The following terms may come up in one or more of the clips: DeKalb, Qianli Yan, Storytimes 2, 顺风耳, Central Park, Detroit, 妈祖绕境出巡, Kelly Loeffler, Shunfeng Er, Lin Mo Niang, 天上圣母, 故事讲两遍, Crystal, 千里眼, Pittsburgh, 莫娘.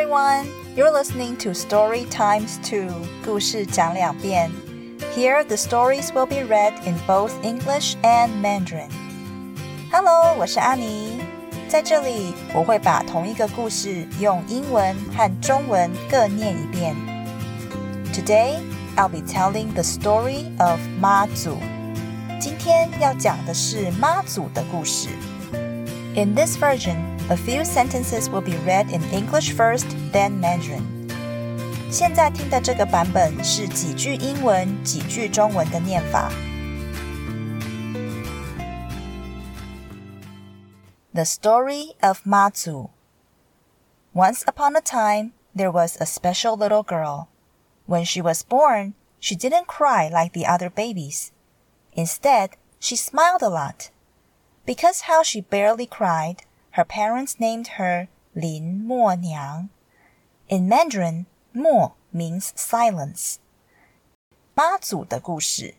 everyone, you're listening to Storytimes 2, 故事讲两遍. Here, the stories will be read in both English and Mandarin. Hello, 我是阿妮。在这里，我会把同一个故事用英文和中文各念一遍。Today, I'll be telling the story of 妈祖。今天要讲的是妈祖的故事。In this version,A few sentences will be read in English first, then Mandarin. 现在听的这个版本是几句英文、几句中文的念法。The story of 妈祖. Once upon a time, there was a special little girl. When she was born, she didn't cry like the other babies. Instead, she smiled a lot. Because how she barely cried,Her parents named her Lin Mo Niang. In Mandarin, Mo means silence. 妈祖的故事。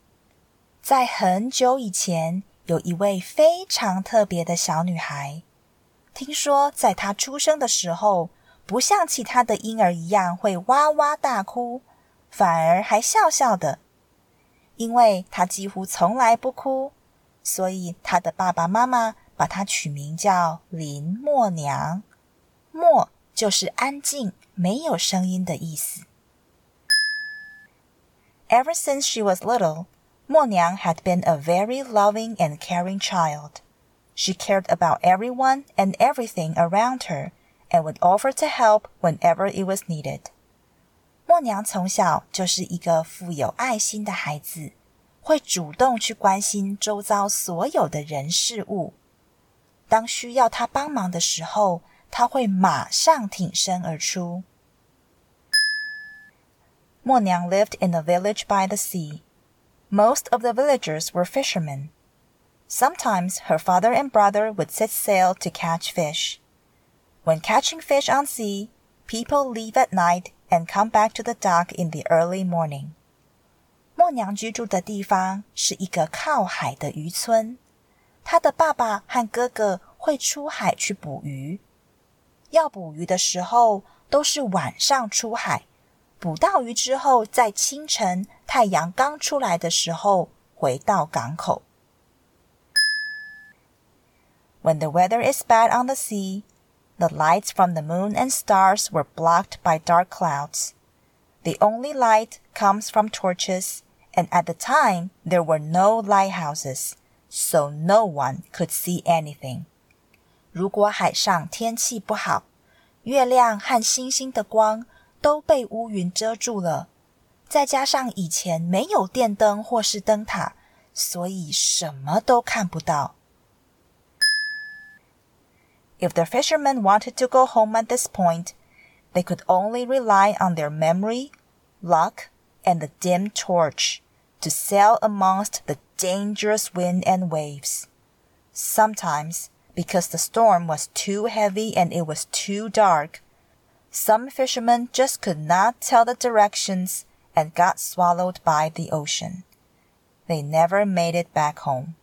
在很久以前，有一位非常特别的小女孩。听说在她出生的时候，不像其他的婴儿一样会哇哇大哭，反而还笑笑的。因为她几乎从来不哭，所以她的爸爸妈妈把她取名叫林默娘，默就是安静、没有声音的意思。Ever since she was little, 默娘 had been a very loving and caring child. She cared about everyone and everything around her, and would offer to help whenever it was needed. 默娘从小就是一个富有爱心的孩子，会主动去关心周遭所有的人事物。当需要他帮忙的时候，他会马上挺身而出。默娘 lived in a village by the sea. Most of the villagers were fishermen. Sometimes her father and brother would set sail to catch fish. When catching fish on sea, people leave at night and come back to the dock in the early morning. 默娘居住的地方是一个靠海的渔村。他的爸爸和哥哥会出海去捕鱼，要捕鱼的时候都是晚上出海，捕到鱼之后，在清晨太阳刚出来的时候回到港口。 When the weather is bad on the sea, the lights from the moon and stars were blocked by dark clouds. The only light comes from torches, and at the time there were no lighthouses.So no one could see anything. 如果海上天气不好，月亮和星星的光都被乌云遮住了，再加上以前没有电灯或是灯塔，所以什么都看不到。If the fishermen wanted to go home at this point, they could only rely on their memory, luck, and the dim torch to sail amongst the dangerous wind and waves. Sometimes, because the storm was too heavy and it was too dark, some fishermen just could not tell the directions and got swallowed by the ocean. They never made it back home.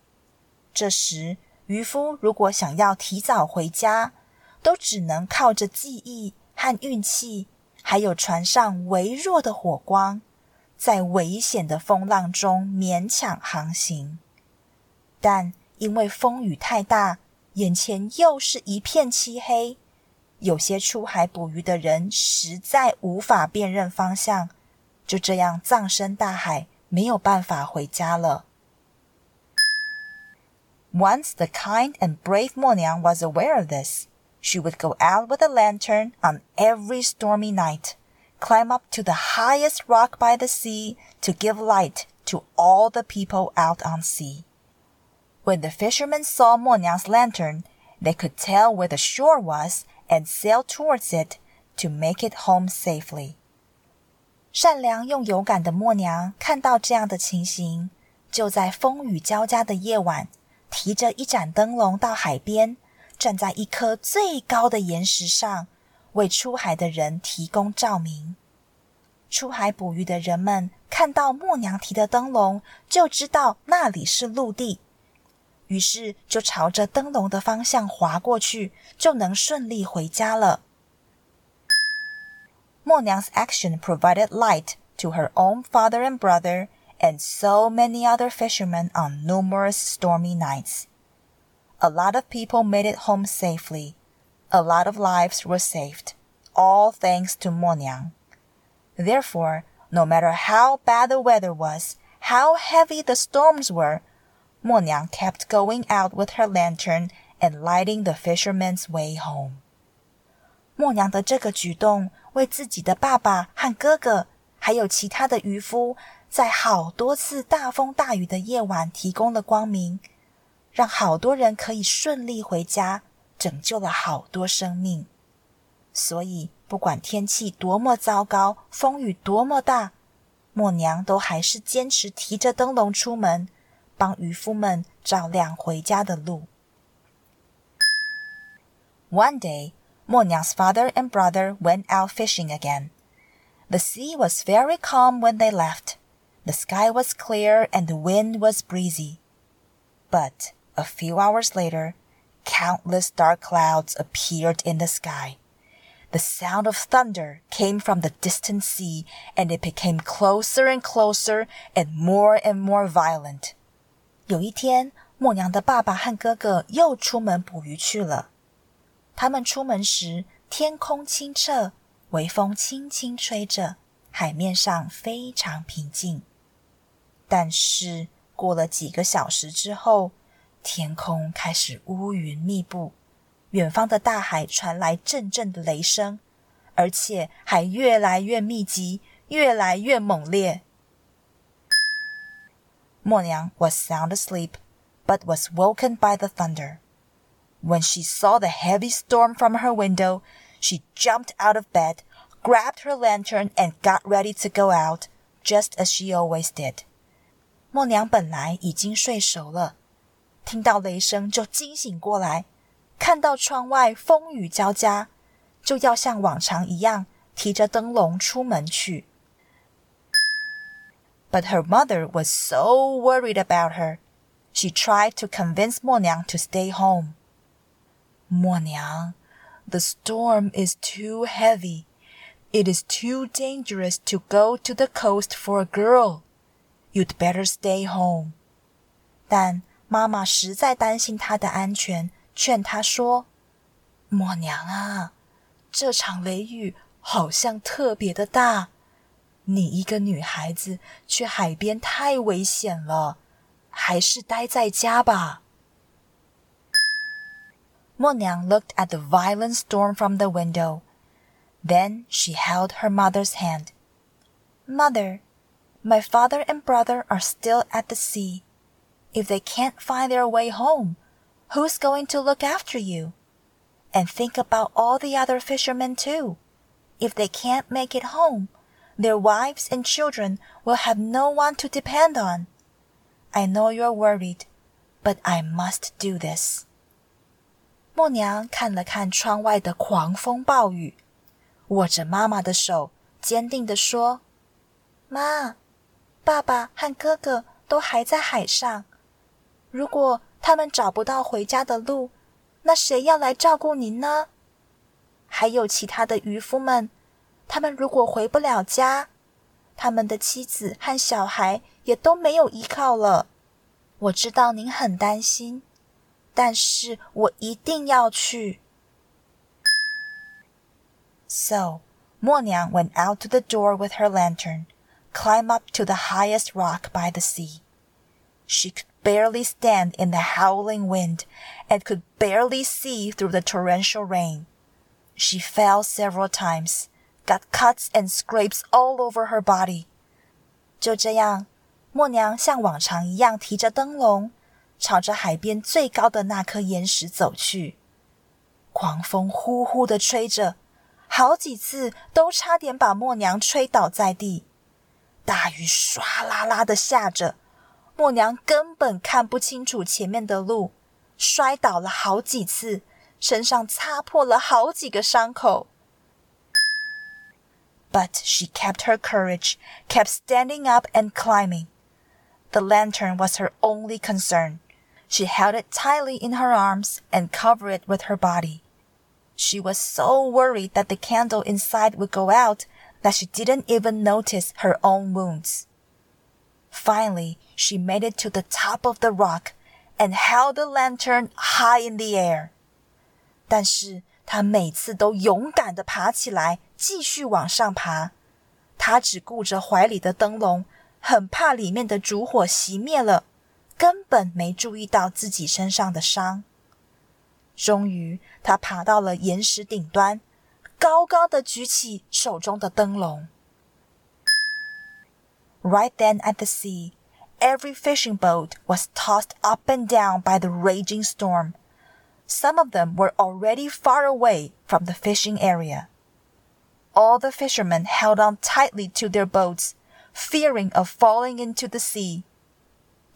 这时，渔夫如果想要提早回家，都只能靠着记忆和运气，还有船上微弱的火光在危险的风浪中勉强航行，但因为风雨太大，眼前又是一片漆黑，有些出海捕鱼的人实在无法辨认方向，就这样葬身大海，没有办法回家了。Once the kind and brave 默娘 was aware of this, she would go out with a lantern on every stormy night.Climb up to the highest rock by the sea to give light to all the people out on sea. When the fishermen saw 默娘's lantern, they could tell where the shore was and sail towards it to make it home safely. 善良又勇敢的默娘看到这样的情形，就在风雨交加的夜晚，提着一盏灯笼到海边，站在一棵最高的岩石上，为出海的人提供照明。出海捕鱼的人们看到默娘提的灯笼，就知道那里是陆地，于是就朝着灯笼的方向划过去，就能顺利回家了。Mogniang's action provided light to her own father and brother and so many other fishermen on numerous stormy nights. A lot of people made it home safely. A lot of lives were saved, all thanks to Mogniang. Therefore, no matter how bad the weather was, how heavy the storms were, Mogniang kept going out with her lantern and lighting the fisherman's way home. 默娘的这个举动为自己的爸爸和哥哥还有其他的渔夫在好多次大风大雨的夜晚提供了光明，让好多人可以顺利回家，拯救了好多生命。所以不管天气多么糟糕，风雨多么大，默娘都还是坚持提着灯笼出门，帮渔夫们照亮回家的路。 One day,Mogniang's father and brother went out fishing again. The sea was very calm when they left. The sky was clear and the wind was breezy. But a few hours later, countless dark clouds appeared in the sky. The sound of thunder came from the distant sea, and it became closer and closer and more violent. 有一天，默娘的爸爸和哥哥又出门捕鱼去了。他们出门时，天空清澈，微风轻轻吹着，海面上非常平静。但是，过了几个小时之后，天空开始乌云密布，远方的大海传来阵阵的雷声，而且还越来越密集，越来越猛烈。默娘 was sound asleep, but was woken by the thunder.When she saw the heavy storm from her window, she jumped out of bed, grabbed her lantern, and got ready to go out, just as she always did. 默娘本来已经睡熟了，听到雷声就惊醒过来，看到窗外风雨交加，就要像往常一样提着灯笼出门去。But her mother was so worried about her. She tried to convince 默娘 to stay home.Mogniang, the storm is too heavy. It is too dangerous to go to the coast for a girl. You'd better stay home. 但妈妈实在担心她的安全，劝她说：“默娘啊，这场雷雨好像特别的大，你一个女孩子去海边太危险了，还是待在家吧。”Mogniang looked at the violent storm from the window. Then she held her mother's hand. Mother, my father and brother are still at the sea. If they can't find their way home, who's going to look after you? And think about all the other fishermen too. If they can't make it home, their wives and children will have no one to depend on. I know you're worried, but I must do this.默娘看了看窗外的狂风暴雨，握着妈妈的手，坚定地说：“妈，爸爸和哥哥都还在海上，如果他们找不到回家的路，那谁要来照顾您呢？还有其他的渔夫们，他们如果回不了家，他们的妻子和小孩也都没有依靠了。我知道您很担心。”但是我一定要去。So, 默娘 went out to the door with her lantern, climbed up to the highest rock by the sea. She could barely stand in the howling wind and could barely see through the torrential rain. She fell several times, got cuts and scrapes all over her body. 就这样，默娘像往常一样提着灯笼朝着海边最高的那颗岩石走去，狂风呼呼地吹着，好几次都差点把默娘吹倒在地。大雨唰啦啦地下着，默娘根本看不清楚前面的路，摔倒了好几次，身上擦破了好几个伤口。But she kept her courage, kept standing up and climbing. The lantern was her only concern.She held it tightly in her arms and covered it with her body. She was so worried that the candle inside would go out that she didn't even notice her own wounds. Finally, she made it to the top of the rock and held the lantern high in the air. 但是她每次都勇敢地爬起来，继续往上爬。她只顾着怀里的灯笼，很怕里面的烛火熄灭了，根本没注意到自己身上的伤。终于，她爬到了岩石顶端，高高地举起手中的灯笼。Right then at the sea, every fishing boat was tossed up and down by the raging storm. Some of them were already far away from the fishing area. All the fishermen held on tightly to their boats, fearing of falling into the sea.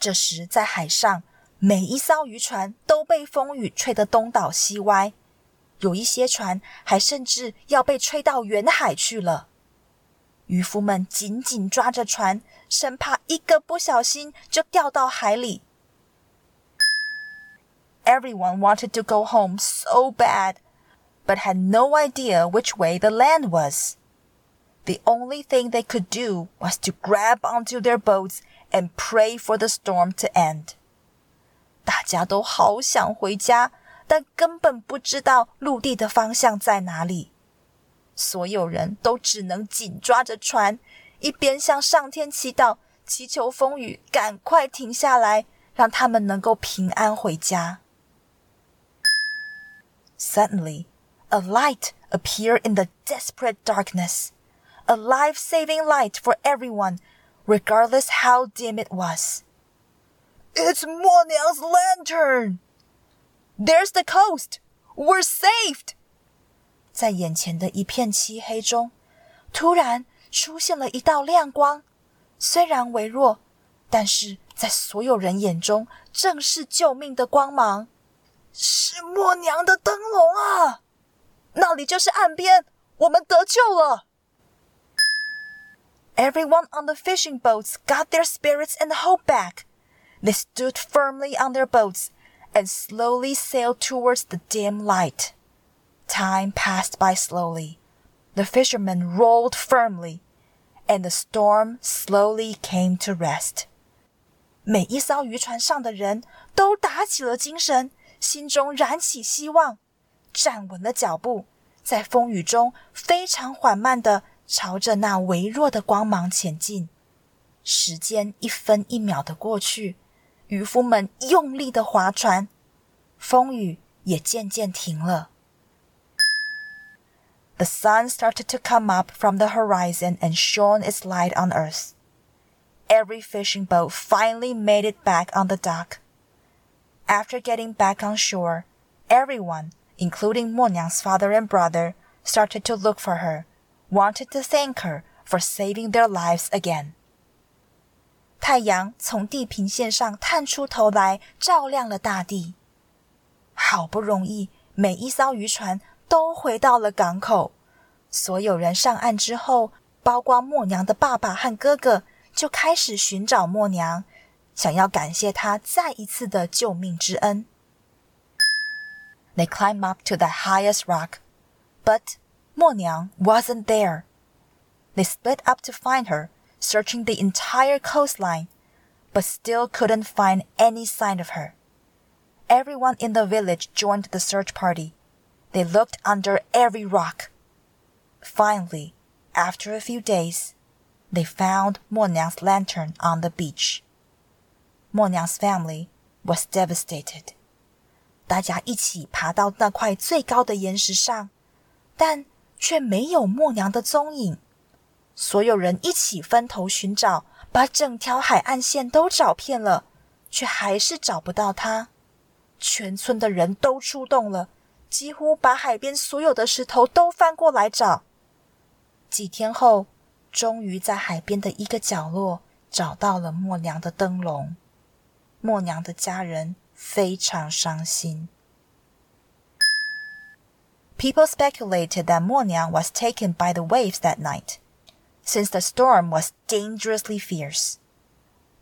这时在海上，每一艘渔船都被风雨吹得东倒西歪，有一些船还甚至要被吹到远海去了。渔夫们紧紧抓着船，生怕一个不小心就掉到海里。Everyone wanted to go home so bad, but had no idea which way the land was. The only thing they could do was to grab onto their boats and pray for the storm to end. 大家都好想回家，但根本不知道陆地的方向在哪里。所有人都只能紧抓着船，一边向上天祈祷，祈求风雨赶快停下来，让他们能够平安回家。Suddenly, a light appeared in the desperate darkness, a life-saving light for everyone, regardless how dim it was. It's Mo Niang's lantern! There's the coast! We're saved! 在眼前的一片漆黑中，突然出现了一道亮光，虽然微弱，但是在所有人眼中正是救命的光芒。是默娘的灯笼啊！那里就是岸边，我们得救了。Everyone on the fishing boats got their spirits and hope back. They stood firmly on their boats and slowly sailed towards the dim light. Time passed by slowly. The fishermen rolled firmly, and the storm slowly came to rest. 每一艘渔船上的人都打起了精神，心中燃起希望，站稳了脚步，在风雨中非常缓慢地朝着那微弱的光芒前进。时间一分一秒地过去，渔夫们用力地划船，风雨也渐渐停了。The sun started to come up from the horizon and shone its light on earth. Every fishing boat finally made it back on the dock. After getting back on shore, everyone, including Mo Niang's father and brother, started to look for her, wanted to thank her for saving their lives again.太阳从地平线上探出头来，照亮了大地。好不容易，每一艘渔船都回到了港口。所有人上岸之后，包括默娘的爸爸和哥哥，就开始寻找默娘，想要感谢她再一次的救命之恩。They climbed up to the highest rock, but 默娘 wasn't there. They split up to find her.Searching the entire coastline, but still couldn't find any sign of her. Everyone in the village joined the search party. They looked under every rock. Finally, after a few days, they found Mo Niang's lantern on the beach. Mo Niang's family was devastated. 大家一起爬到那块最高的岩石上，但却没有默娘的踪影。所有人一起分头寻找，把整条海岸线都找遍了，却还是找不到他。全村的人都出动了，几乎把海边所有的石头都翻过来找。几天后，终于在海边的一个角落找到了默娘的灯笼。默娘的家人非常伤心。People speculated that 默娘 was taken by the waves that night.Since the storm was dangerously fierce.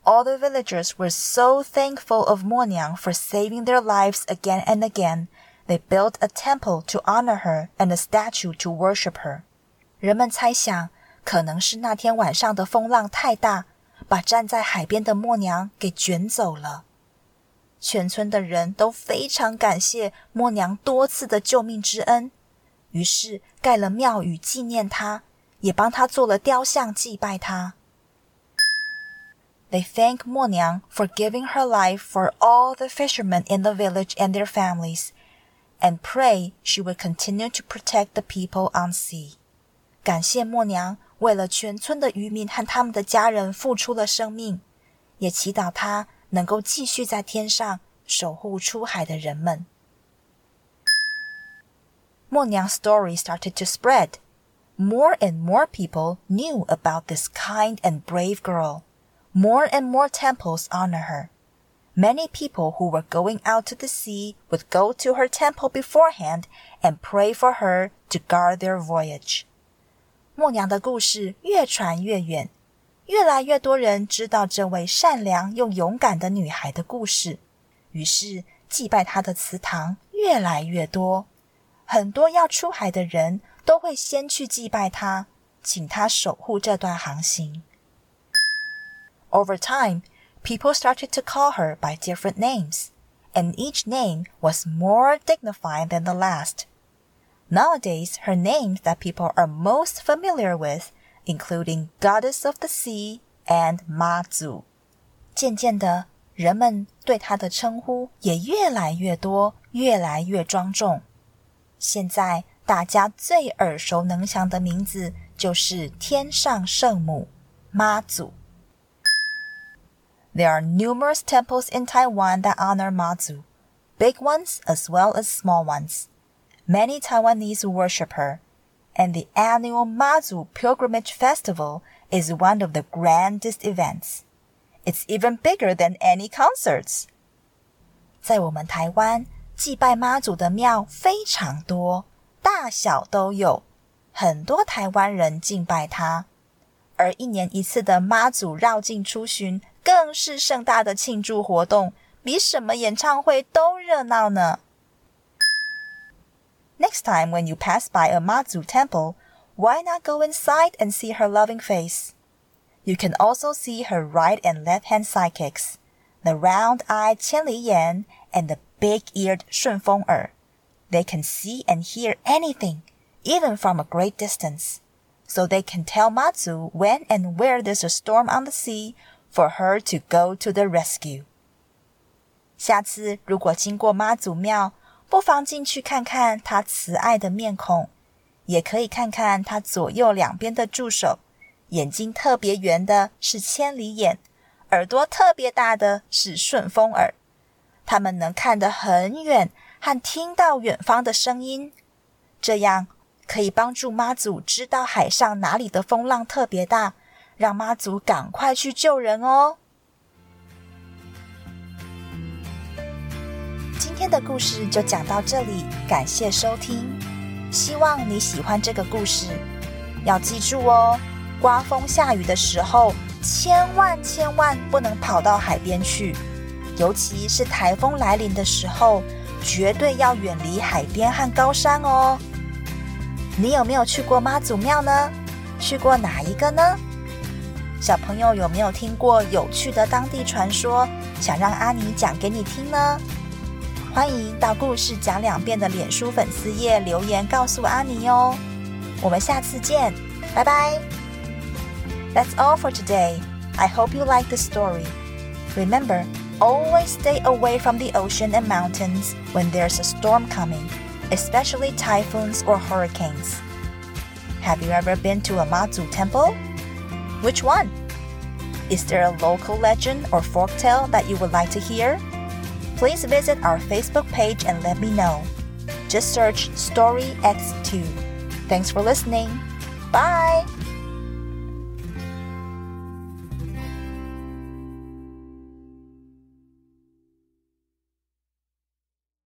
All the villagers were so thankful of Mo Niang for saving their lives again and again, they built a temple to honor her and a statue to worship her. 人们猜想可能是那天晚上的风浪太大，把站在海边的默娘给卷走了。全村的人都非常感谢默娘多次的救命之恩，于是盖了庙宇纪念她，也帮她做了雕像祭拜她。They thank 默娘 for giving her life for all the fishermen in the village and their families, and pray she will continue to protect the people on sea. 感谢默娘为了全村的渔民和他们的家人付出了生命，也祈祷她能够继续在天上守护出海的人们。默娘 story started to spread. More and more people knew about this kind and brave girl. More and more temples honor her. Many people who were going out to the sea would go to her temple beforehand and pray for her to guard their voyage. 默娘的故事越传越远，越来越多人知道这位善良又勇敢的女孩的故事，于是祭拜她的祠堂越来越多，很多要出海的人都会先去祭拜她，请她守护这段航行。Over time, people started to call her by different names, and each name was more dignified than the last. Nowadays, her names that people are most familiar with including Goddess of the Sea and Mazu. 渐渐的，人们对她的称呼也越来越多，越来越庄重。现在，大家最耳熟能详的名字就是天上圣母 Mazu. There are numerous temples in Taiwan that honor Mazu, big ones as well as small ones. Many Taiwanese worship her.And the annual Mazu Pilgrimage Festival is one of the grandest events. It's even bigger than any concerts. 在我们台湾，祭拜妈祖的庙非常多，大小都有，很多台湾人敬拜她。而一年一次的妈祖绕境出巡更是盛大的庆祝活动，比什么演唱会都热闹呢。Next time when you pass by a Mazu temple, why not go inside and see her loving face? You can also see her right and left-hand sidekicks, the round-eyed Qianli Yan and the big-eared Shunfeng Er. They can see and hear anything, even from a great distance. So they can tell Mazu when and where there's a storm on the sea for her to go to the rescue. 下次如果经过妈祖庙，不妨进去看看她慈爱的面孔，也可以看看她左右两边的助手，眼睛特别圆的是千里眼，耳朵特别大的是顺风耳。他们能看得很远，和听到远方的声音，这样可以帮助妈祖知道海上哪里的风浪特别大，让妈祖赶快去救人哦。今天的故事就讲到这里，感谢收听，希望你喜欢这个故事。要记住哦，刮风下雨的时候，千万千万不能跑到海边去，尤其是台风来临的时候，绝对要远离海边和高山哦。你有没有去过妈祖庙呢？去过哪一个呢？小朋友有没有听过有趣的当地传说，想让阿妮讲给你听呢？欢迎到故事讲两遍的脸书粉丝页留言告诉阿妮哦。我们下次见，拜拜。That's all for today. I hope you like the story. Remember, always stay away from the ocean and mountains when there's a storm coming, especially typhoons or hurricanes. Have you ever been to a Mazu temple? Which one? Is there a local legend or folktale that you would like to hear?Please visit our Facebook page and let me know. Just search Storytimes 2. Thanks for listening. Bye!